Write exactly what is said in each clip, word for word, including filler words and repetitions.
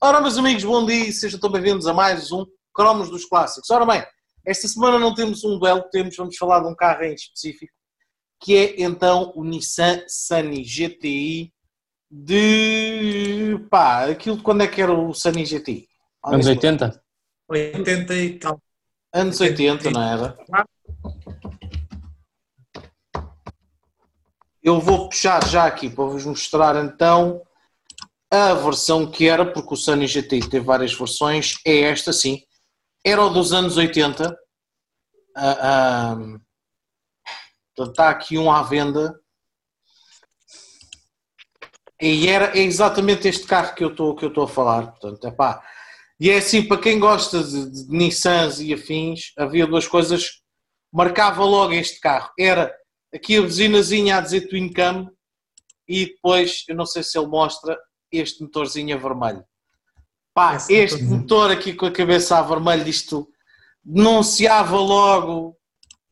Ora, meus amigos, bom dia e sejam tão bem-vindos a mais um Cromos dos Clássicos. Ora bem, esta semana não temos um duelo, temos, vamos falar de um carro em específico, que é então o Nissan Sunny G T I de... pá, aquilo de quando é que era o Sunny G T I? Anos oitenta? oitenta e tal. Anos oitenta, não era? Eu vou puxar já aqui para vos mostrar então... a versão que era, porque o Sunny G T I teve várias versões, é esta sim. Era o dos anos oitenta. Ah, ah, está aqui um à venda. E era, é exatamente este carro que eu estou, que eu estou a falar. Portanto, epá. E é assim, para quem gosta de, de Nissans e afins, havia duas coisas. Marcava logo este carro. Era aqui a buzinazinha a dizer Twin Cam e depois, eu não sei se ele mostra... este motorzinho a vermelho. Pá, esse este motorzinho. Motor aqui com a cabeça a vermelho, isto denunciava logo,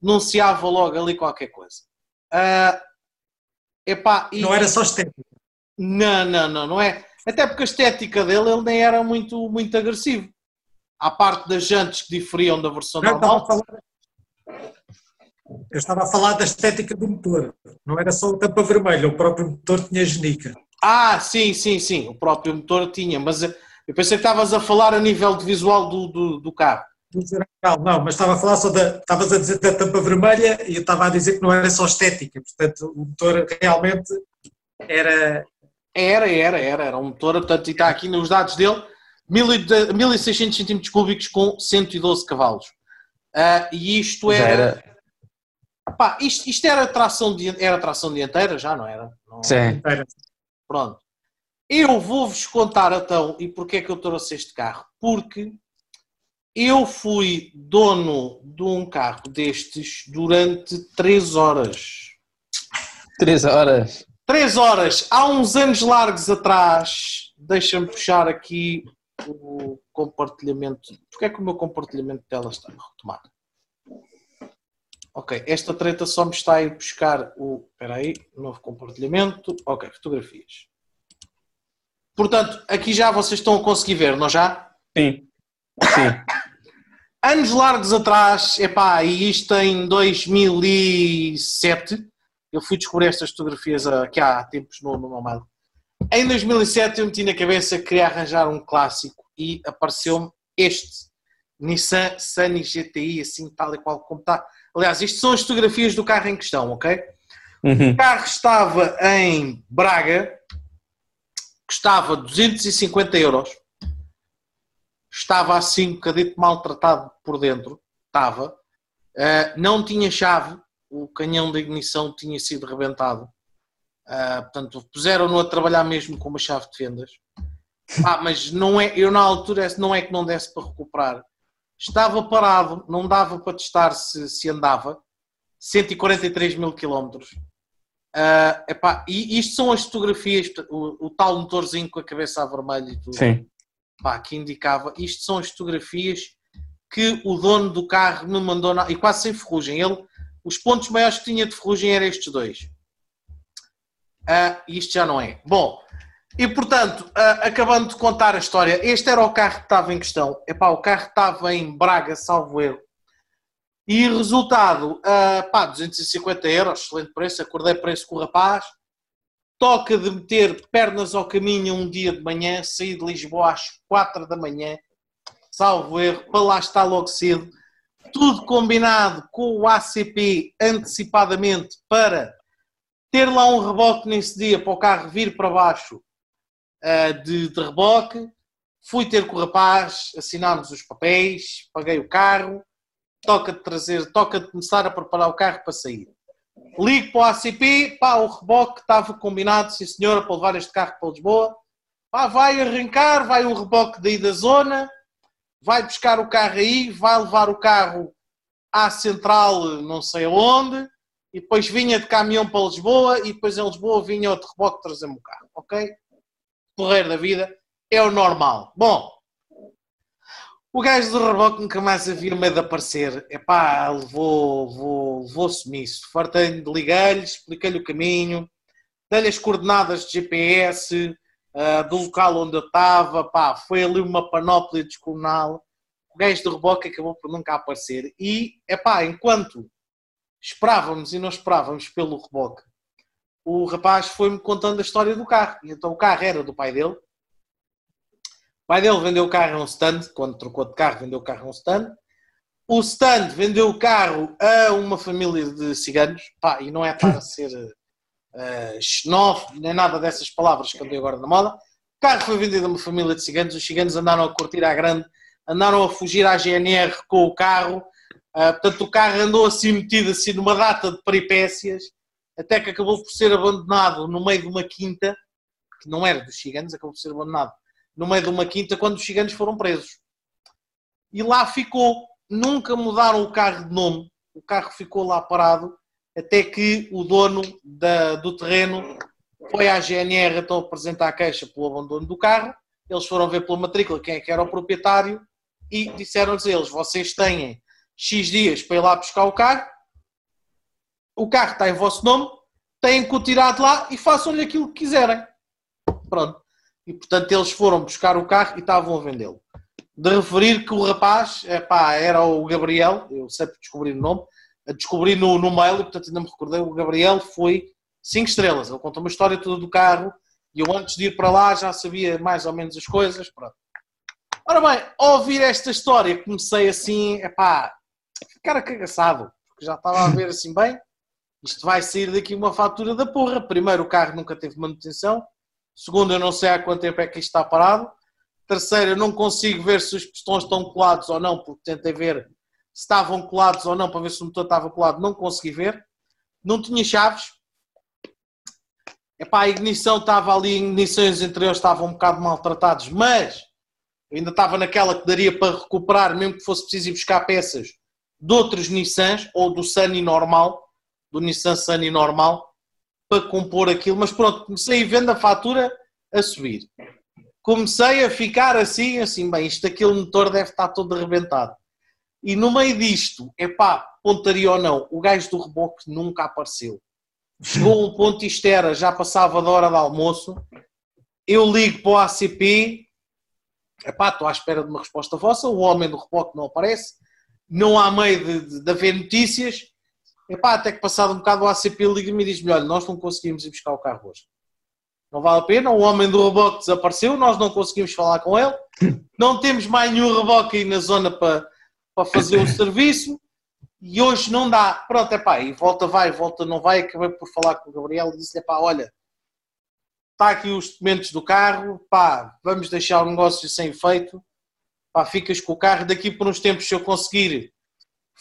denunciava logo ali qualquer coisa. Uh, epá, e... não era só estética. Não, não, não, não é. Até porque a estética dele, ele nem era muito, muito agressivo. À parte das jantes que diferiam da versão não, normal. Eu estava, falar... eu estava a falar da estética do motor. Não era só o tampa vermelho, o próprio motor tinha genica. Ah, sim, sim, sim, o próprio motor tinha, mas eu pensei que estavas a falar a nível de visual do, do, do carro. Não, não, mas estava a falar só da, estavas a dizer da tampa vermelha e eu estava a dizer que não era só estética, portanto o motor realmente era... Era, era, era, era um motor, portanto, e está aqui nos dados dele, mil e seiscentos centímetros cúbicos com cento e doze cavalos. Uh, e isto era... era. Pá, isto, isto era, tração de, era tração dianteira, já não era? Não... Sim. Era. Pronto, eu vou-vos contar então, e porque é que eu trouxe este carro? Porque eu fui dono de um carro destes durante três horas. três horas? três horas, há uns anos largos atrás, deixa-me puxar aqui o compartilhamento, porque é que o meu compartilhamento de tela está retomado? Ok, esta treta só me está a ir buscar o... espera aí, novo compartilhamento. Ok, fotografias. Portanto, aqui já vocês estão a conseguir ver, não já? Sim. Sim. Anos largos atrás, epá, e isto em dois mil e sete, eu fui descobrir estas fotografias aqui há tempos no meu mail. Em dois mil e sete eu meti na cabeça que queria arranjar um clássico e apareceu-me este Nissan Sunny G T I, assim tal e qual como está. Aliás, isto são as fotografias do carro em questão, ok? Uhum. O carro estava em Braga, custava duzentos e cinquenta euros, estava assim um bocadinho maltratado por dentro, estava, uh, não tinha chave, o canhão de ignição tinha sido rebentado, uh, portanto puseram-no a trabalhar mesmo com uma chave de fendas, ah, mas não é, eu na altura não é que não desse para recuperar. Estava parado, não dava para testar se, se andava, cento e quarenta e três mil quilómetros. Uh, epá, e isto são as fotografias, o, o tal motorzinho com a cabeça a vermelho e tudo. Sim. Epá, que indicava, isto são as fotografias que o dono do carro me mandou, na, e quase sem ferrugem, ele, os pontos maiores que tinha de ferrugem eram estes dois. Uh, isto já não é. Bom... E portanto, acabando de contar a história, este era o carro que estava em questão. Epá, o carro estava em Braga, salvo erro. E resultado, pá, duzentos e cinquenta euros, excelente preço, acordei preço com o rapaz. Toca de meter pernas ao caminho um dia de manhã, saí de Lisboa às quatro da manhã, salvo erro, para lá estar logo cedo. Tudo combinado com o A C P antecipadamente para ter lá um reboque nesse dia, para o carro vir para baixo. De, de reboque, fui ter com o rapaz, assinámos os papéis, paguei o carro, toca de trazer, toca de começar a preparar o carro para sair. Ligo para o A C P, pá, o reboque estava combinado, sim senhora, para levar este carro para Lisboa, pá, vai arrancar, vai um reboque daí da zona, vai buscar o carro aí, vai levar o carro à central, não sei onde, e depois vinha de caminhão para Lisboa, e depois em Lisboa vinha outro reboque trazer-me o carro, ok? Correr da vida, é o normal. Bom, o gajo do reboque nunca mais havia medo de aparecer. Epá, levou, levou-se nisso. Fartei-lhe, liguei-lhe, expliquei-lhe o caminho, dei-lhe as coordenadas de G P S, uh, do local onde eu estava, pá, foi ali uma panóplia descomunal, o gajo de reboque acabou por nunca aparecer e, epá, enquanto esperávamos e não esperávamos pelo reboque, o rapaz foi-me contando a história do carro, e então o carro era do pai dele, o pai dele vendeu o carro a um stand, quando trocou de carro vendeu o carro a um stand, o stand vendeu o carro a uma família de ciganos, pá, e não é para ser uh, xenófobo, nem nada dessas palavras que andei agora na moda, o carro foi vendido a uma família de ciganos, os ciganos andaram a curtir à grande, andaram a fugir à G N R com o carro, uh, portanto o carro andou assim metido assim numa data de peripécias, até que acabou por ser abandonado no meio de uma quinta, que não era dos ciganos, acabou por ser abandonado no meio de uma quinta quando os ciganos foram presos. E lá ficou, nunca mudaram o carro de nome, o carro ficou lá parado, até que o dono da, do terreno foi à G N R então apresentar a queixa pelo abandono do carro, eles foram ver pela matrícula quem é que era o proprietário e disseram-lhes a eles, vocês têm X dias para ir lá buscar o carro, o carro está em vosso nome, têm que o tirar de lá e façam-lhe aquilo que quiserem. Pronto. E portanto eles foram buscar o carro e estavam a vendê-lo. De referir que o rapaz, epá, era o Gabriel, eu sempre descobri o nome, descobri no, no mail e portanto ainda me recordei, o Gabriel foi cinco estrelas, ele contou uma história toda do carro e eu antes de ir para lá já sabia mais ou menos as coisas, pronto. Ora bem, ao ouvir esta história comecei assim, epá, ficar acagaçado, porque já estava a ver assim bem, isto vai sair daqui uma fatura da porra, primeiro o carro nunca teve manutenção, segundo, eu não sei há quanto tempo é que isto está parado. Terceiro, eu não consigo ver se os pistões estão colados ou não, porque tentei ver se estavam colados ou não, para ver se o motor estava colado, não consegui ver. Não tinha chaves. Epá, a ignição estava ali, ignições interiores estavam um bocado maltratados, mas eu ainda estava naquela que daria para recuperar, mesmo que fosse preciso ir buscar peças de outros Nissans, ou do Sunny normal, do Nissan Sunny normal, para compor aquilo, mas pronto, comecei vendo a fatura a subir. Comecei a ficar assim, assim, bem, isto aquele motor deve estar todo arrebentado. E no meio disto, epá, pontaria ou não, o gajo do reboque nunca apareceu. Chegou um ponto e isto era, já passava da hora de almoço, eu ligo para o A C P, epá, estou à espera de uma resposta vossa, o homem do reboque não aparece, não há meio de, de, de haver notícias. Epá, até que passado um bocado o A C P liga-me e diz-me, olha, nós não conseguimos ir buscar o carro hoje. Não vale a pena, o homem do reboque desapareceu, nós não conseguimos falar com ele, não temos mais nenhum reboque aí na zona para, para fazer o serviço e hoje não dá. Pronto, epá, e volta vai, volta não vai, acabei por falar com o Gabriel e disse-lhe, epá, olha, está aqui os documentos do carro, pá, vamos deixar o negócio sem efeito, pá, ficas com o carro, daqui por uns tempos se eu conseguir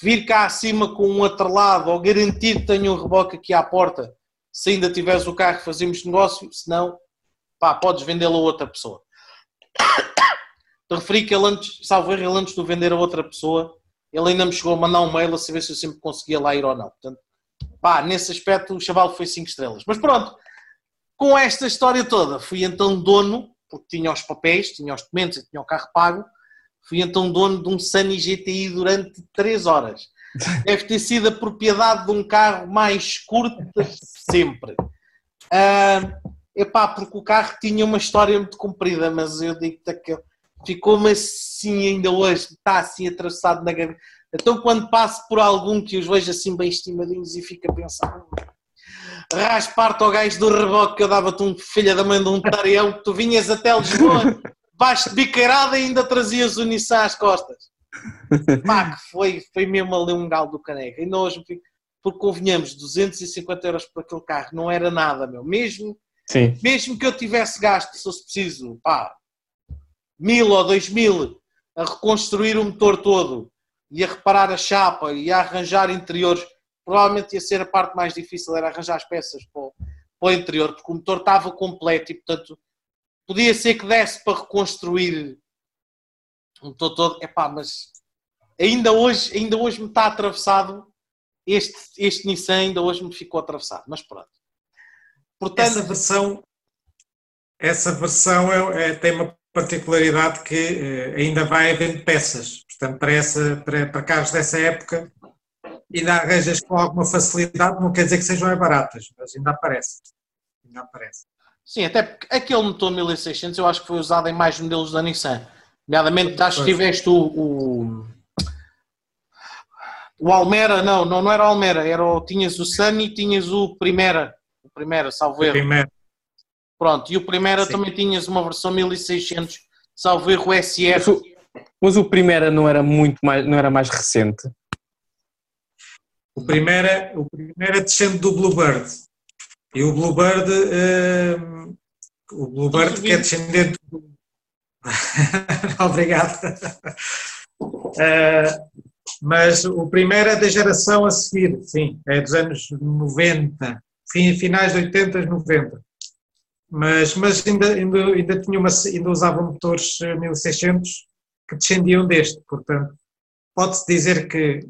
vir cá acima com um atrelado ou garantir que tenho um reboque aqui à porta, se ainda tiveres o carro fazemos negócio, se não, pá, podes vendê-lo a outra pessoa. Te referi que ele antes, salvo erro, antes de o vender a outra pessoa, ele ainda me chegou a mandar um mail a saber se eu sempre conseguia lá ir ou não. Portanto, pá, nesse aspecto o chaval foi cinco estrelas. Mas pronto, com esta história toda, fui então dono, porque tinha os papéis, tinha os documentos e tinha o carro pago, fui então dono de um Sunny G T I durante três horas. Deve ter sido a propriedade de um carro mais curto de sempre. Ah, epá, porque o carro tinha uma história muito comprida, mas eu digo-te que ficou-me assim ainda hoje, está assim atravessado na garganta. Então quando passo por algum que os vejo assim bem estimadinhos e fico a pensar... Raspar-te ao gajo do reboque que eu dava-te um filho da mãe de um tareão que tu vinhas até Lisboa... Baixo de bicarada e ainda trazias o Nissan às costas. Pá, que foi, foi mesmo ali um galo do caneco. E nós, porque convenhamos, duzentos e cinquenta euros por aquele carro não era nada, meu. Mesmo, sim, mesmo que eu tivesse gasto, se fosse preciso, pá, mil ou dois mil a reconstruir o motor todo e a reparar a chapa e a arranjar interiores, provavelmente ia ser a parte mais difícil, era arranjar as peças para o, para o interior, porque o motor estava completo e, portanto... Podia ser que desse para reconstruir um todo todo, epá, mas ainda hoje, ainda hoje me está atravessado, este, este Nissan ainda hoje me ficou atravessado, mas pronto. Portanto, essa versão, essa versão é, é, tem uma particularidade que é, ainda vai havendo peças, portanto para, essa, para, para carros dessa época ainda arranjas com alguma facilidade, não quer dizer que sejam baratas, mas ainda aparece, ainda aparece. Sim, até porque aquele motor mil e seiscentos eu acho que foi usado em mais modelos da Nissan. Nomeadamente, acho que tiveste o, o, o Almera, não, não, não era o Almera, era o, tinhas o Sunny e tinhas o Primera, o Primera, salvo erro. Primeiro. Pronto, e o Primera Sim. também tinhas uma versão mil e seiscentos, salvo erro, S R. Mas, mas o Primera não era muito mais, não era mais recente? O Primera, o Primera descende do Bluebird, e o Bluebird, uh, o Bluebird que é descendente do... Obrigado. Uh, mas o primeiro é da geração a seguir, sim, é dos anos noventa, fim, finais de oitenta, noventa. Mas, mas ainda, ainda, ainda, tinha uma, ainda usava motores mil e seiscentos que descendiam deste, portanto, pode-se dizer que,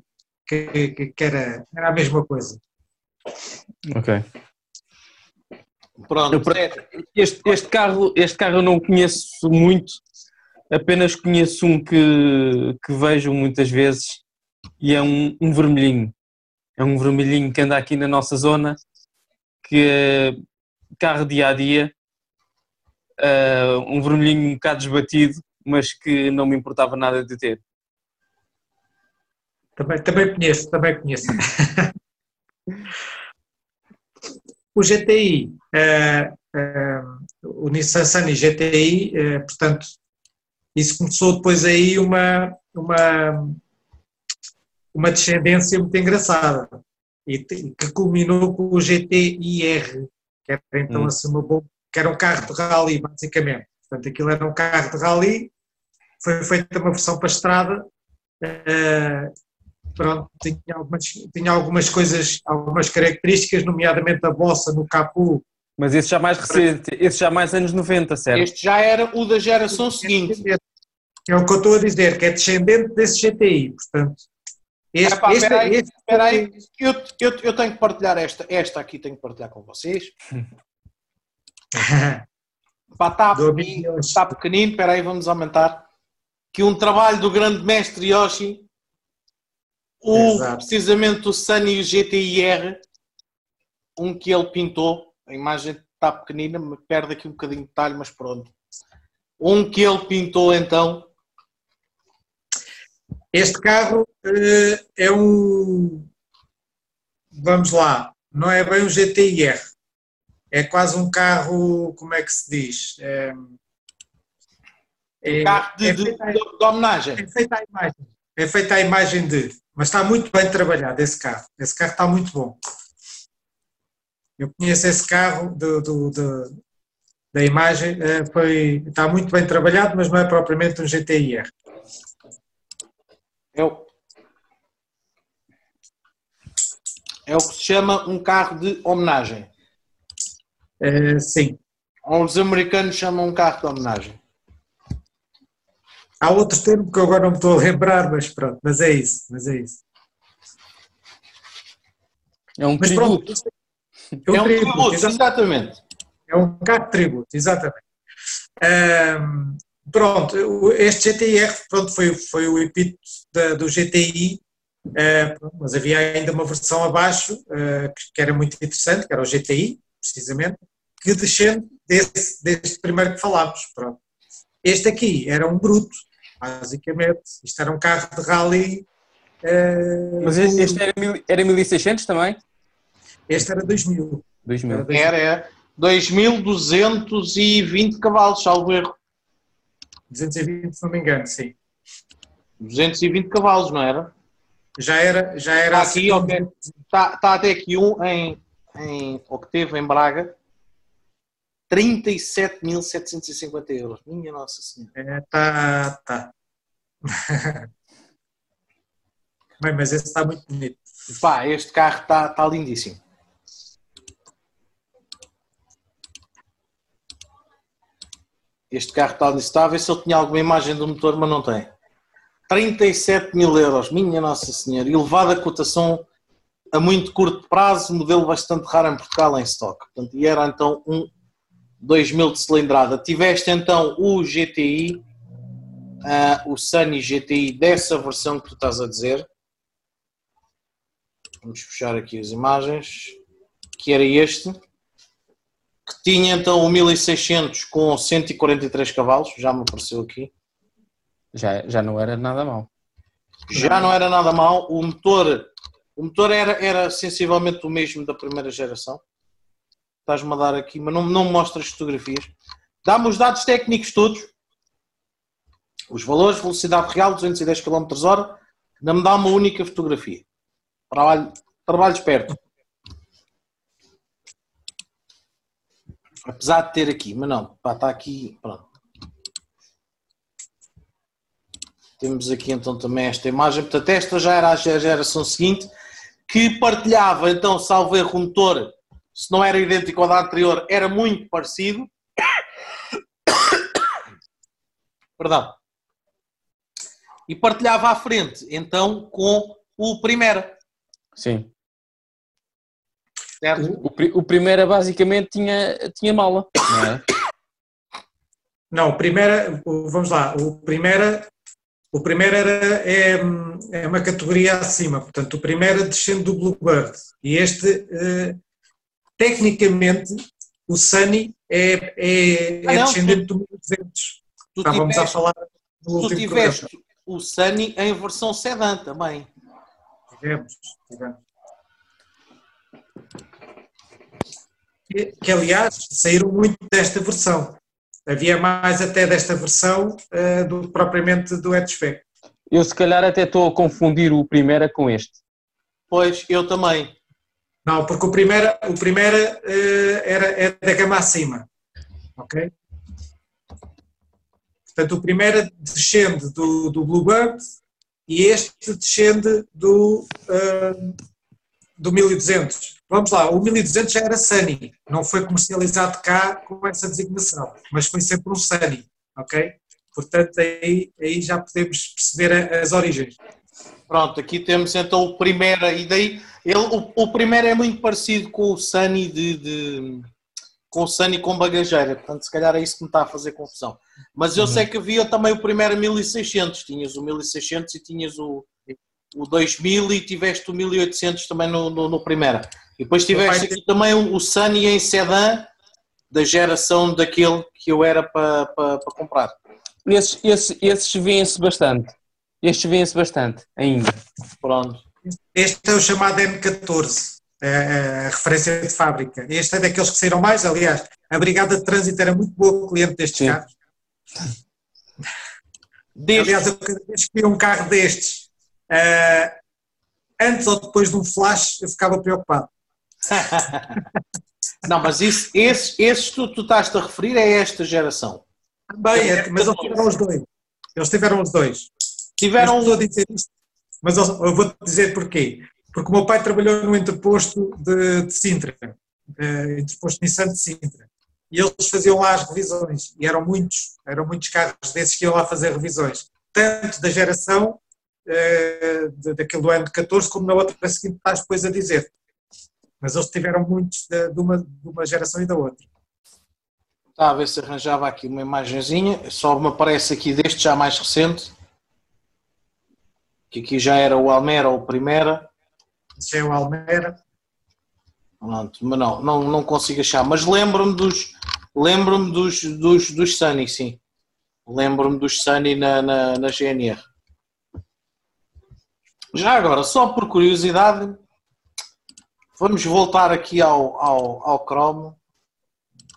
que, que era, era a mesma coisa. Ok. Pronto. Este, este, carro, este carro eu não conheço muito, apenas conheço um que, que vejo muitas vezes e é um, um vermelhinho, é um vermelhinho que anda aqui na nossa zona, que é carro dia-a-dia, uh, um vermelhinho um bocado desbatido, mas que não me importava nada de ter. Também, também conheço, também conheço. O G T I, uh, uh, o Nissan Sunny G T I, uh, portanto, isso começou depois aí uma, uma, uma descendência muito engraçada, e te, que culminou com o G T I R, que era então hum. assim uma boa, que era um carro de rally, basicamente. Portanto, aquilo era um carro de rally, foi feita uma versão para a estrada, uh, Pronto, tinha algumas, tinha algumas coisas, algumas características, nomeadamente a bossa no capô. Mas esse já mais recente, esse já mais anos noventa, certo? Este já era o da geração seguinte. É o que eu estou a dizer, que é descendente desse G T I, portanto. Este, Epá, este, peraí, este... peraí, eu, eu, eu tenho que partilhar esta, esta aqui tenho que partilhar com vocês. Pá, está pequenino, está pequenino, espera aí, vamos aumentar. Que um trabalho do grande mestre Yoshi... O, precisamente o Sunny G T I R, um que ele pintou, a imagem está pequenina, me perde aqui um bocadinho de detalhe, mas pronto. Um que ele pintou então. Este carro eh, é um, vamos lá, não é bem um G T I R, é quase um carro, como é que se diz? É, é, um carro de, é de, a, de, de homenagem. É feita a imagem. É feita a imagem de... Mas está muito bem trabalhado esse carro. Esse carro está muito bom. Eu conheço esse carro do, do, do, da imagem. Foi, está muito bem trabalhado, mas não é propriamente um G T I R. É o, é o que se chama um carro de homenagem. É, sim. Ou os americanos chamam um carro de homenagem. Há outro termo que eu agora não me estou a lembrar, mas pronto, mas é isso, mas é isso. É um tributo. É um, é um tributo, tributo exatamente. exatamente. É um carro de tributo, exatamente. Um, pronto, este G T I R, pronto, foi, foi o epíteto da, do G T I, uh, mas havia ainda uma versão abaixo, uh, que, que era muito interessante, que era o G T I, precisamente, que descende desse, desse primeiro que falámos, pronto. Este aqui era um bruto, basicamente. Isto era um carro de rally. Uh, Mas este, este era, era mil e seiscentos também? Este era dois mil. dois mil. Era, era dois mil duzentos e vinte cavalos, salvo erro. duzentos e vinte, se não me engano, sim. duzentos e vinte cavalos, não era? Já era, já era. Está aqui, okay. está, está até aqui um em, em Octave, em Braga. trinta e sete mil setecentos e cinquenta euros. Minha Nossa Senhora. É, tá, tá. Bem, mas esse está muito bonito. Pá, este carro está tá lindíssimo. Este carro está lindíssimo. Estava a ver se eu tinha alguma imagem do motor, mas não tem. trinta e sete mil euros. Minha Nossa Senhora. Elevada cotação a muito curto prazo. Modelo bastante raro em Portugal em stock. Portanto, e era então um dois mil de cilindrada. Tiveste então o G T I, uh, o Sunny G T I dessa versão que tu estás a dizer. Vamos puxar aqui as imagens. Que era este. que tinha então o mil e seiscentos com cento e quarenta e três cavalos, já me apareceu aqui. Já, já não era nada mau. Já não era nada mau, o motor, o motor era, era sensivelmente o mesmo da primeira geração. Estás-me a dar aqui, mas não, não me mostras fotografias. Dá-me os dados técnicos todos, os valores, velocidade real, duzentos e dez quilómetros por hora, não me dá uma única fotografia. Trabalho, trabalho esperto. Apesar de ter aqui, mas não, pá, está aqui, pronto. Temos aqui então também esta imagem, portanto esta já era a geração seguinte, que partilhava então, salvo erro, o motor, se não era idêntico ao da anterior, era muito parecido. Perdão. E partilhava à frente, então, com o Primera. Sim. Certo? O, o Primera basicamente tinha, tinha mala, não é? Não, o Primera, vamos lá, o Primera... O primeiro era, é, é uma categoria acima, portanto o primeiro descende do Bluebird e este, eh, tecnicamente, o Sunny é, é, ah, é não, descendente tu, do mil e duzentos. Estávamos tiveste, a falar do último. Tu tiveste programa. O Sunny em versão sedã também. Tivemos, tivemos. Que, que aliás saíram muito desta versão. Havia mais até desta versão uh, do propriamente do hatchback. Eu se calhar até estou a confundir o Primera com este. Pois, eu também. Não, porque o Primera, o Primera uh, era, era da gama acima, ok? Portanto, o Primera descende do, do Bluebird e este descende do, uh, do mil e duzentos. Vamos lá, o mil e duzentos já era Sunny, não foi comercializado cá com essa designação, mas foi sempre um Sunny, ok? Portanto, aí, aí já podemos perceber as origens. Pronto, aqui temos então o Primera, e daí, ele, o, o Primera é muito parecido com o Sunny de, de, com o Sunny com bagageira, portanto, se calhar é isso que me está a fazer confusão. Mas eu uhum. sei que havia também o Primera mil e seiscentos, tinhas o mil e seiscentos e tinhas o... o dois mil e tiveste o mil e oitocentos também no, no, no Primera. E depois tiveste aqui também o Sunny em sedã, da geração daquele que eu era para pa, pa comprar. Esses, esses, esses vêem-se bastante. Estes vêem-se bastante ainda. Pronto. Este é o chamado M catorze, a, a referência de fábrica. Este é daqueles que saíram mais, aliás. A Brigada de Trânsito era muito boa cliente destes Sim. carros. Destes. Aliás, eu cada vez que vi um carro destes, Uh, antes ou depois de um flash eu ficava preocupado. Não, mas isso, esses, esses tu, tu estás-te a referir é esta geração. Também, é, mas eles tiveram os dois. Eles tiveram os dois. Tiveram... Eu vou dizer isto, mas eu, eu vou-te dizer porquê. Porque o meu pai trabalhou no entreposto de, de Sintra, uh, entreposto Nissan de Sintra. E eles faziam lá as revisões. E eram muitos, eram muitos carros desses que iam lá fazer revisões. Tanto da geração... daquele do ano de catorze, como na outra seguinte estás depois a dizer. Mas eles tiveram muitos de, de, uma, de uma geração e da outra. Está a ver se arranjava aqui uma imagenzinha, só me aparece aqui deste já mais recente, que aqui já era o Almera ou o Primera. Já é o Almera. Pronto, mas não, não, não consigo achar, mas lembro-me dos, lembro-me dos, dos, dos Sunny, sim. Lembro-me dos Sunny na, na, na G N R. Já agora, só por curiosidade, vamos voltar aqui ao, ao, ao Chrome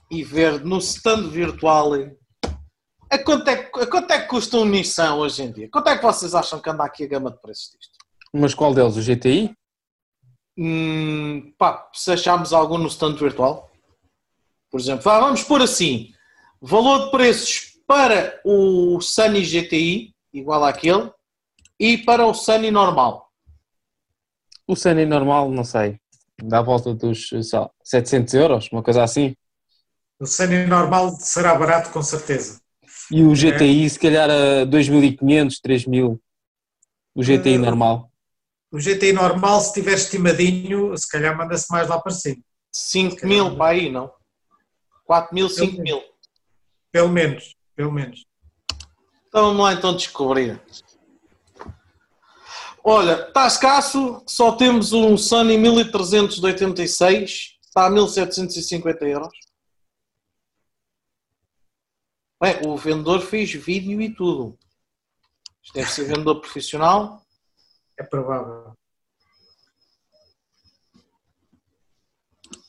e ver no stand virtual a quanto, é, a quanto é que custa um Nissan hoje em dia? Quanto é que vocês acham que anda aqui a gama de preços disto? Mas qual deles? O G T I? Hum, pá, se acharmos algum no stand virtual, por exemplo, ah, vamos pôr assim, valor de preços para o Sunny G T I, igual àquele, e para o Sunny normal? O Sunny normal, não sei, dá a volta dos só, setecentos euros, uma coisa assim. O Sunny normal será barato, com certeza. E o G T I, é. se calhar, a dois mil e quinhentos, três mil, o G T I uh, normal. O G T I normal, se tiver estimadinho, se calhar manda-se mais lá para cima. cinco mil para aí, não? quatro mil, cinco mil. Pelo menos, pelo menos. Então vamos lá então descobrir. Olha, está escasso, só temos um Sunny mil e trezentos de oitenta e seis, está a mil setecentos e cinquenta euros. Bem, o vendedor fez vídeo e tudo. Isto deve ser vendedor profissional. É provável.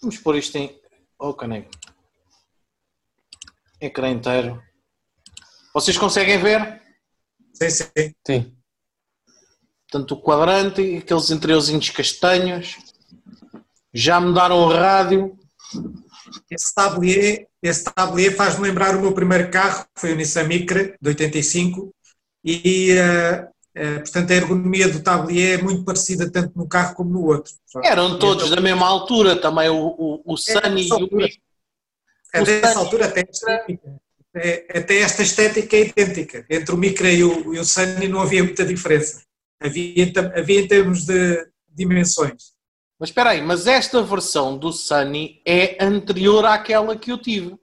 Vamos pôr isto em... Oh, caneco. Ecrã inteiro. Vocês conseguem ver? Sim, sim. Sim. Portanto, o quadrante, aqueles interiorzinhos castanhos. Já mudaram o rádio. Esse tablier, esse tablier faz-me lembrar o meu primeiro carro, que foi o Nissan Micra, de oitenta e cinco. E, uh, uh, portanto, a ergonomia do tablier é muito parecida tanto no carro como no outro. Eram todos então, da mesma altura também, o, o, o Sunny e o Micra. A dessa altura até esta, até esta estética é idêntica. Entre o Micra e o, e o Sunny não havia muita diferença. Havia, havia em termos de dimensões. Mas espera aí, mas esta versão do Sunny é anterior àquela que eu tive?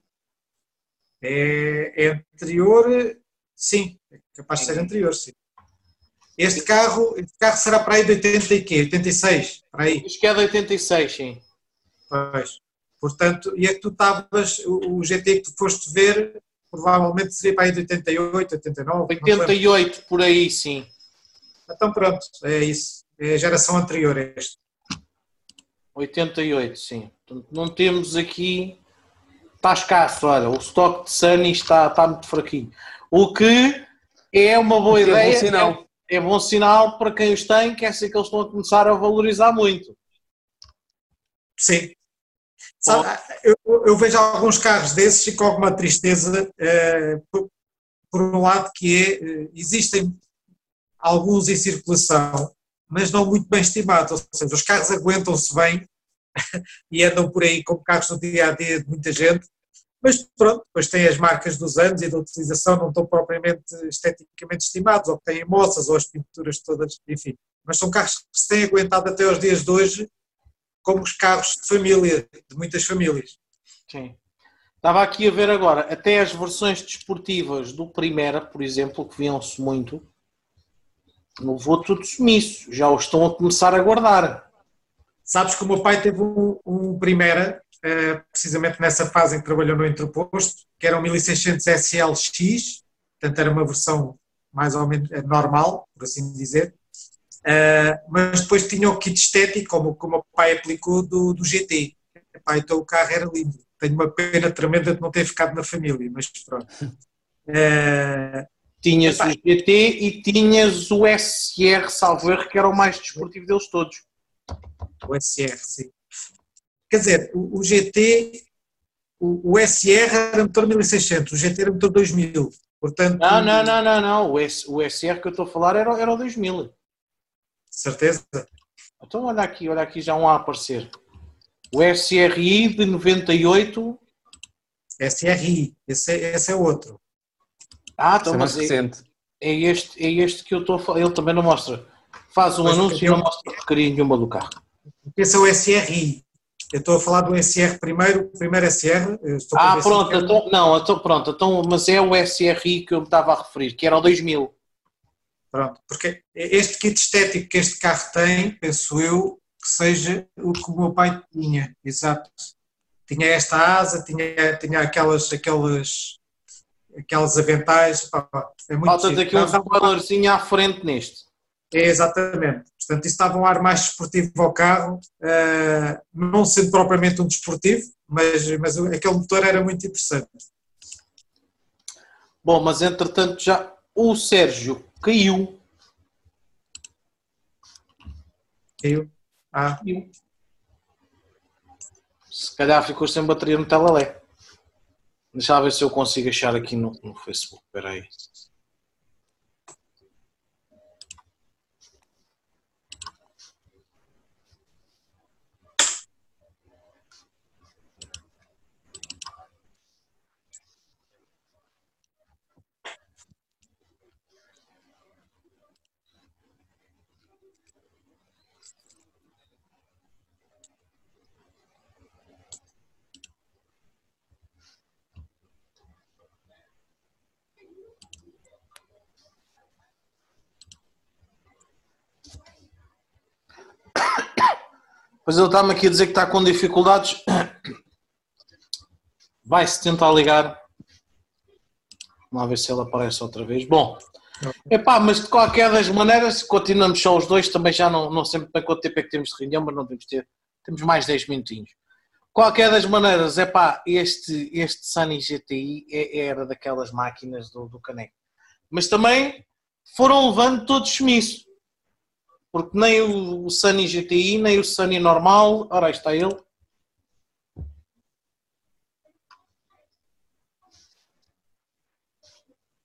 É, é anterior, sim. É capaz de ser anterior, sim. Este carro, este carro será para aí de oitenta e quê? oitenta e seis? Para aí. Acho que é de oitenta e seis, sim. Pois. Portanto, e é que tu estavas, o G T que tu foste ver, provavelmente seria para aí de oitenta e oito, oitenta e nove. oitenta e oito, por aí, sim. Então pronto, é isso. É a geração anterior a este. oitenta e oito, sim. Portanto, não temos aqui... Está escasso, olha, o estoque de Sunny está, está muito fraquinho. O que é uma boa Porque ideia, é bom sinal. É, é bom sinal para quem os tem, que é assim que eles estão a começar a valorizar muito. Sim. Sabe, eu, eu vejo alguns carros desses e com alguma tristeza, uh, por, por um lado que é, uh, existem alguns em circulação, mas não muito bem estimados, ou seja, os carros aguentam-se bem e andam por aí como carros do dia-a-dia de muita gente, mas pronto, depois têm as marcas dos anos e da utilização, não estão propriamente esteticamente estimados, ou têm moças, ou as pinturas todas, enfim, mas são carros que se têm aguentado até aos dias de hoje, como os carros de família, de muitas famílias. Sim. Estava aqui a ver agora, até as versões desportivas do Primera, por exemplo, que viam-se muito, não vou tudo sumiço, já os estão a começar a guardar. Sabes que o meu pai teve um, um Primera, uh, precisamente nessa fase em que trabalhou no entreposto, que era um mil e seiscentos S L X, portanto era uma versão mais ou menos normal, por assim dizer. Uh, mas depois tinha o kit estético, como, como o pai aplicou, do, do G T. Epá, então o carro era lindo. Tenho uma pena tremenda de não ter ficado na família, mas pronto. Uh, tinhas epá. O G T e tinhas o S R, salvo erro, que era o mais desportivo deles todos. O S R, sim. Quer dizer, o, o G T, o, o S R era motor mil e seiscentos, o G T era motor dois mil. Portanto, não, não, não, não, não. O, S, o S R que eu estou a falar era, era o dois mil. Certeza? Então olha aqui, olha aqui já um a aparecer. O S R I de noventa e oito. S R I, esse é, esse é outro. Ah, então, mas é, é, este, é este que eu estou a falar. Ele também não mostra. Faz um mas anúncio e não mostra porcaria nenhuma do carro. Esse é o S R I. Eu estou a falar do S R primeiro, o primeiro S R. Estou ah, pronto, é... então, não, então, pronto, então, mas é o S R I que eu me estava a referir, que era o dois mil. Pronto, porque este kit estético que este carro tem, penso eu, que seja o que o meu pai tinha, exato. Tinha esta asa, tinha, tinha aquelas, aquelas, aquelas aventais, pá, pá, é muito falta daqui um jogadorzinho à frente neste. É, exatamente, portanto isso estava um ar mais desportivo ao carro, uh, não sendo propriamente um desportivo, mas, mas aquele motor era muito interessante. Bom, mas entretanto já o Sérgio... Caiu. Caiu. Ah. Caiu. Se calhar ficou sem bateria no telalé. Deixa lá ver se eu consigo achar aqui no, no Facebook. Espera aí. Pois ele está-me aqui a dizer que está com dificuldades, vai-se tentar ligar, Vamos ver se ele aparece outra vez. Bom, epá, mas de qualquer das maneiras, continuamos só os dois, também já não, não sei bem quanto tempo é que temos de reunião, mas não temos de ter, temos mais dez minutinhos. Qualquer das maneiras, epá, este, este Sunny G T I é, era daquelas máquinas do, do Caneco. Mas também foram levando todos sumiço, porque nem o, o Sunny G T I, nem o Sunny normal, ora aí está ele.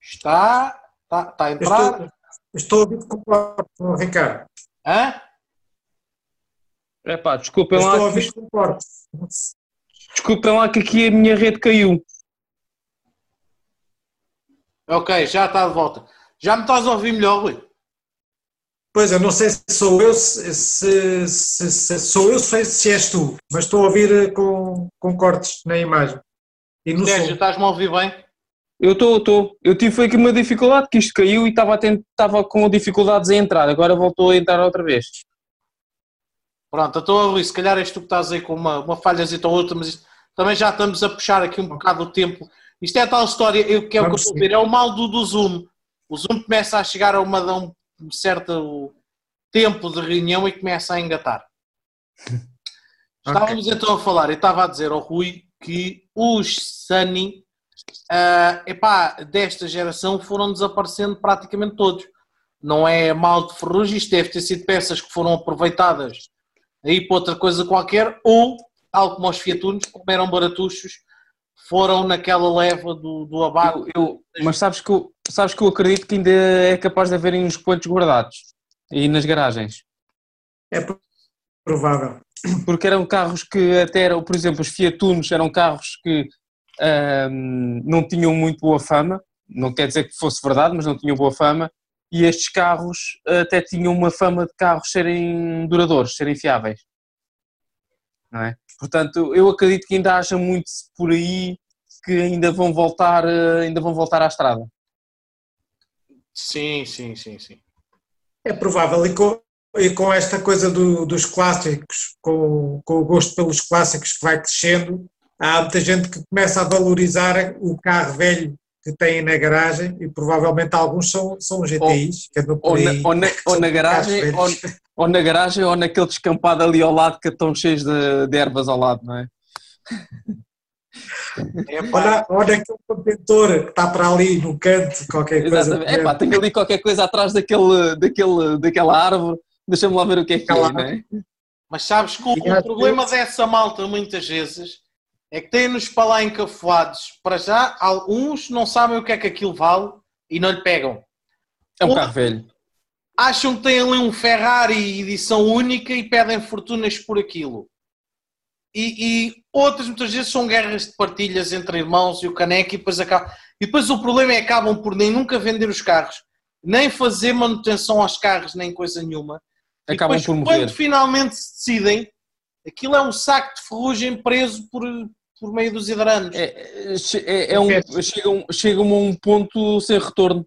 Está, está, está a entrar. Eu estou, estou a ouvir com Ricardo. Hã? Epá, desculpem lá. Estou a ouvir com cortes. Desculpem lá que aqui a minha rede caiu. Ok, já está de volta. Já me estás a ouvir melhor, Rui? Pois, eu não sei se sou eu, se, se, se, se sou eu, se, se és tu, mas estou a ouvir com, com cortes na imagem. E no Sérgio, estás-me a ouvir bem? Eu estou, estou. Eu tive foi aqui uma dificuldade, que isto caiu e estava, tendo, estava com dificuldades a entrar, agora voltou a entrar outra vez. Pronto, então Luís, se calhar és tu que estás aí com uma, uma falhazita ou outra, mas isto, também já estamos a puxar aqui um bocado o tempo. Isto é a tal história, eu, que é Vamos o que eu estou a ver, é o mal do, do Zoom. O Zoom começa a chegar a, uma, a um certo tempo de reunião e começa a engatar. Okay. Estávamos então a falar, eu estava a dizer ao Rui que os Sunny... Uh, epá, desta geração foram desaparecendo praticamente todos, não é mal de ferrugem, isto deve ter sido peças que foram aproveitadas aí para outra coisa qualquer, ou, tal como os Fiat Unos, como eram baratuchos, foram naquela leva do, do abalo. Eu, eu, mas sabes que, eu, sabes que eu acredito que ainda é capaz de haverem uns quantos guardados e nas garagens. É provável. Porque eram carros que até eram, por exemplo, os Fiat Unos eram carros que Um, não tinham muito boa fama, não quer dizer que fosse verdade, mas não tinham boa fama, e estes carros até tinham uma fama de carros serem duradouros, serem fiáveis, não é? Portanto, eu acredito que ainda haja muito por aí que ainda vão voltar, ainda vão voltar à estrada. Sim, sim, sim, sim. É provável, e com, e com esta coisa do, dos clássicos, com, com o gosto pelos clássicos que vai crescendo, há muita gente que começa a valorizar o carro velho que tem na garagem e provavelmente alguns são, são G T Is. Ou, que é ou, na, ou, na, ou na garagem ou, ou na garagem ou naquele descampado ali ao lado que estão cheios de, de ervas ao lado, não é? É pá. Ou, na, ou naquele contentor que está para ali no canto, qualquer coisa. É pá, tem ali qualquer coisa atrás daquele, daquele, daquela árvore, deixa-me lá ver o que é que é, não é? Mas sabes que o, o problema dessa malta muitas vezes... é que têm-nos para lá encafuados, para já, alguns não sabem o que é que aquilo vale e não lhe pegam. É um Ou carro velho. Acham que têm ali um Ferrari edição única e pedem fortunas por aquilo. E, e outras muitas vezes são guerras de partilhas entre irmãos e o caneco e depois acabam. E depois o problema é que acabam por nem nunca vender os carros, nem fazer manutenção aos carros, nem coisa nenhuma. Acabam e depois, por morrer. Quando finalmente se decidem, aquilo é um saco de ferrugem preso por... por meio dos hidranos. É, é, é um, chegam, chegam a um ponto sem retorno.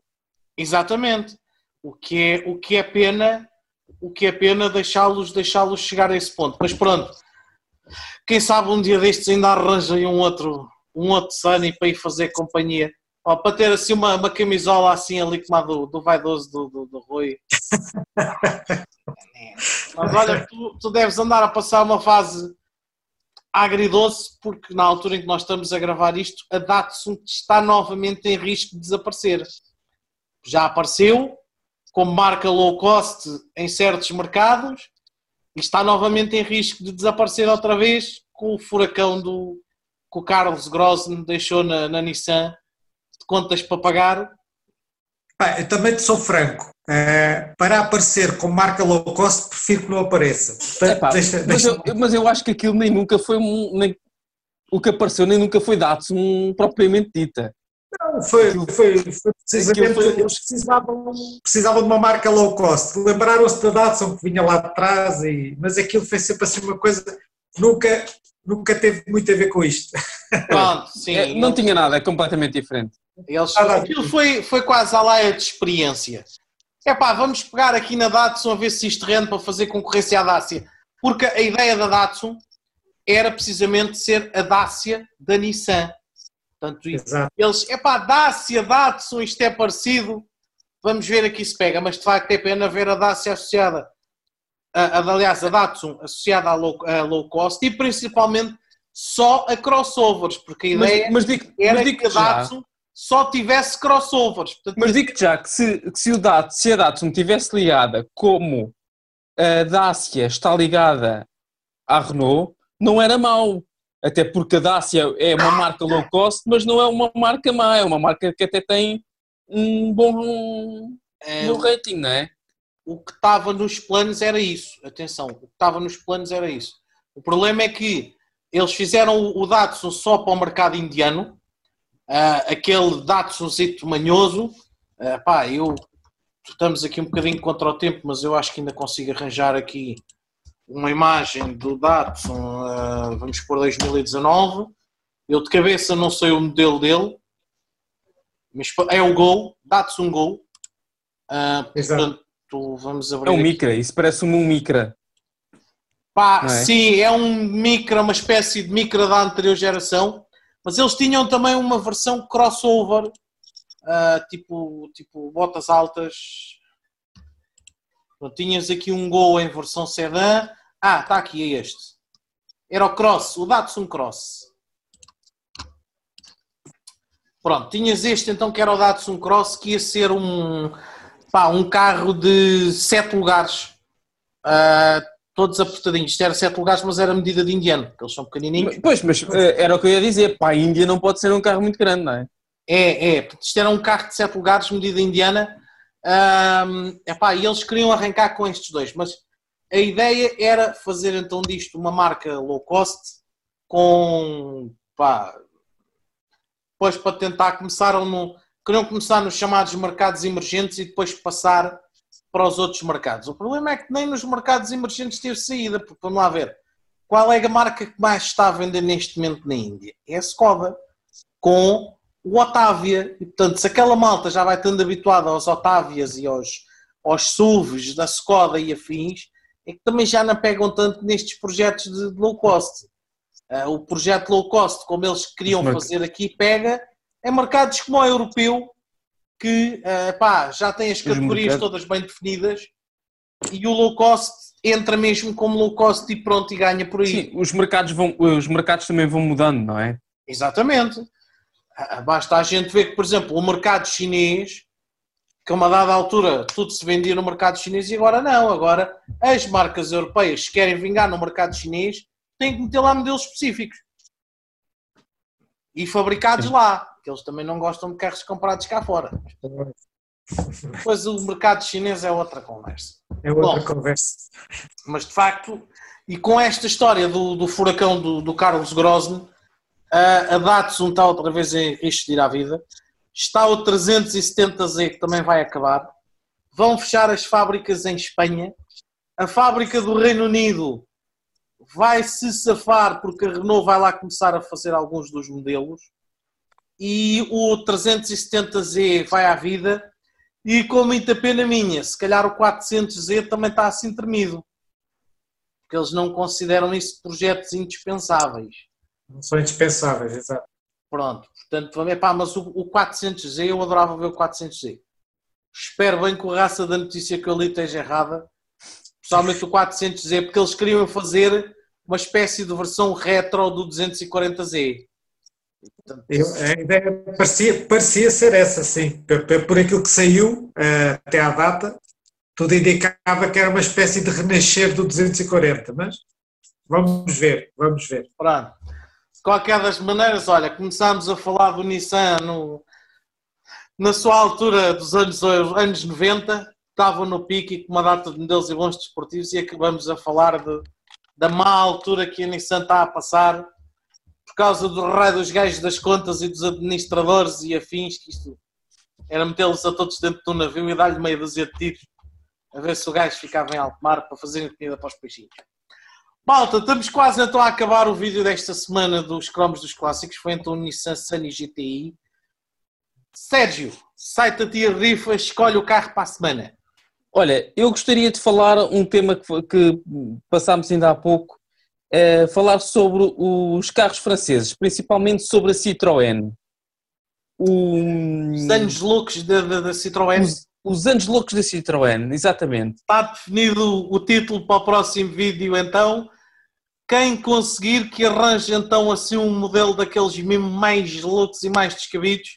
Exatamente. O que é, o que é pena, o que é pena deixá-los, deixá-los chegar a esse ponto. Mas pronto, quem sabe um dia destes ainda arranja um outro, um outro Sunny para ir fazer companhia. Ó, para ter assim uma, uma camisola assim ali como a do, do vaidoso do, do, do Rui. Mas olha, tu, tu deves andar a passar uma fase... agridou-se porque na altura em que nós estamos a gravar isto, a Datsun está novamente em risco de desaparecer. Já apareceu como marca low cost em certos mercados e está novamente em risco de desaparecer outra vez com o furacão do, que o Carlos Ghosn deixou na, na Nissan de contas para pagar. Bem, eu também te sou franco. Uh, para aparecer como marca low cost, prefiro que não apareça. Epá, deixa, deixa. Mas, eu, mas eu acho que aquilo nem nunca foi um, nem, o que apareceu nem nunca foi Datsun um, propriamente dita. Não, foi, aquilo, foi, foi precisamente foi... eles precisavam, precisavam de uma marca low cost. Lembraram-se da Datsun que vinha lá de trás, e, mas aquilo foi sempre assim uma coisa que nunca, nunca teve muito a ver com isto. Pronto, sim. É, não tinha nada, é completamente diferente. Eles, aquilo foi, foi quase à laia de experiência. Epá, vamos pegar aqui na Datsun a ver se isto rende para fazer concorrência à Dacia. Porque a ideia da Datsun era precisamente ser a Dacia da Nissan. Portanto, eles, epá, Dacia, Datsun, isto é parecido, vamos ver aqui se pega, mas de facto é pena ver a Dacia associada, a, a, aliás, a Datsun associada à low, à low cost e principalmente só a crossovers, porque a ideia mas, mas era mas que a Datsun já. só tivesse crossovers. Portanto, mas digo-te já que se, que se, o Datsun, se a Datsun estivesse ligada como a Dacia está ligada à Renault, não era mau. Até porque a Dacia é uma marca low cost, mas não é uma marca má, é uma marca que até tem um bom, um é, bom rating, não é? O que estava nos planos era isso, atenção, o que estava nos planos era isso. O problema é que eles fizeram o Datsun só para o mercado indiano, uh, aquele Datsunzito manhoso, uh, pá, eu, estamos aqui um bocadinho contra o tempo, mas eu acho que ainda consigo arranjar aqui uma imagem do Datsun, uh, vamos pôr dois mil e dezanove, eu de cabeça não sei o modelo dele, mas é o Gol, Datsun Gol, uh, portanto vamos abrir. É um Micra, aqui. Isso parece-me um Micra. Pá, é? Sim, é um Micra, uma espécie de Micra da anterior geração, mas eles tinham também uma versão crossover, uh, tipo, tipo botas altas. Tinhas aqui um Gol em versão sedã. Ah, está aqui, é este. Era o Cross, o Datsun Cross. Pronto, tinhas este então que era o Datsun Cross, que ia ser um, pá, um carro de sete lugares. Uh, todos apertadinhos. Isto era sete lugares, mas era medida de indiano, porque eles são pequenininhos. Pois, mas era o que eu ia dizer. Para a Índia não pode ser um carro muito grande, não é? É, é. Isto era um carro de sete lugares, medida indiana. Um, epá, e eles queriam arrancar com estes dois, mas a ideia era fazer então disto uma marca low cost com, pá, depois para tentar começaram no, queriam começar nos chamados mercados emergentes e depois passar para os outros mercados. O problema é que nem nos mercados emergentes teve saída, porque vamos lá ver, qual é a marca que mais está a vender neste momento na Índia? É a Skoda, com o Octavia, e portanto se aquela malta já vai estando habituada aos Octavias e aos, aos S U Vs da Skoda e afins, é que também já não pegam tanto nestes projetos de low cost. Uh, o projeto low cost, como eles queriam fazer aqui, pega em mercados como o europeu, que uh, pá, já tem as categorias todas bem definidas, e o low cost entra mesmo como low cost e pronto, e ganha por aí. Sim, os mercados, vão, os mercados também vão mudando, não é? Exatamente. Basta a gente ver que, por exemplo, o mercado chinês, que a uma dada altura tudo se vendia no mercado chinês e agora não, agora as marcas europeias, se querem vingar no mercado chinês, têm que meter lá modelos específicos e fabricados lá, que eles também não gostam de carros comprados cá fora. Pois o mercado chinês é outra conversa. É outra Bom, conversa. Mas de facto, e com esta história do, do furacão do, do Carlos Ghosn, a Datsun está outra vez em risco de ir à vida, está o trezentos e setenta Z que também vai acabar, vão fechar as fábricas em Espanha, a fábrica do Reino Unido vai se safar porque a Renault vai lá começar a fazer alguns dos modelos e o trezentos e setenta Z vai à vida e com muita pena minha, se calhar o quatrocentos Z também está assim tremido, porque eles não consideram isso projetos indispensáveis. Não são indispensáveis, exato. Pronto, portanto, vamos, epá, mas o, o quatrocentos Z, eu adorava ver o quatrocentos Z. Espero bem que a raça da notícia que eu li esteja errada, principalmente o quatrocentos Z, porque eles queriam fazer uma espécie de versão retro do duzentos e quarenta Z. Portanto, eu, a ideia parecia, parecia ser essa, sim. Por, por aquilo que saiu uh, até à data, tudo indicava que era uma espécie de renascer do duzentos e quarenta, mas vamos ver, vamos ver. Pronto. De qualquer das maneiras, olha, começámos a falar do Nissan no, na sua altura dos anos, anos noventa, estavam no pico e com uma data de modelos e bons desportivos e acabamos a falar de, da má altura que a Nissan está a passar por causa do raio dos gajos das contas e dos administradores e afins, que isto era metê-los a todos dentro de um navio e dar-lhe meia dúzia de tiros a ver se o gajo ficava em alto mar para fazerem comida para os peixinhos. Malta, estamos quase então a acabar o vídeo desta semana dos Cromos dos Clássicos, foi então o Nissan Sunny G T I. Sérgio, sai-te a ti a rifa, escolhe o carro para a semana. Olha, eu gostaria de falar um tema que, que passámos ainda há pouco, é falar sobre os carros franceses, principalmente sobre a Citroën. O... Os anos loucos da, da, da Citroën. Os, os anos loucos da Citroën, exatamente. Está definido o título para o próximo vídeo, então. Quem conseguir que arranje então assim um modelo daqueles mesmo mais loucos e mais descabidos,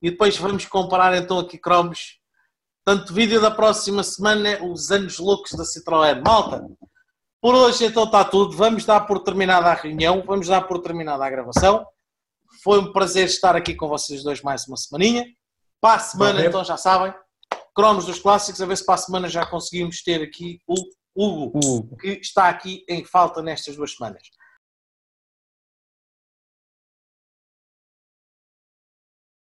e depois vamos comparar então aqui cromos. Portanto, vídeo da próxima semana, os anos loucos da Citroën. Malta, por hoje então está tudo, vamos dar por terminada a reunião, vamos dar por terminada a gravação. Foi um prazer estar aqui com vocês dois mais uma semaninha. Para a semana, então já sabem, Cromos dos Clássicos, a ver se para a semana já conseguimos ter aqui o Hugo, Hugo, que está aqui em falta nestas duas semanas.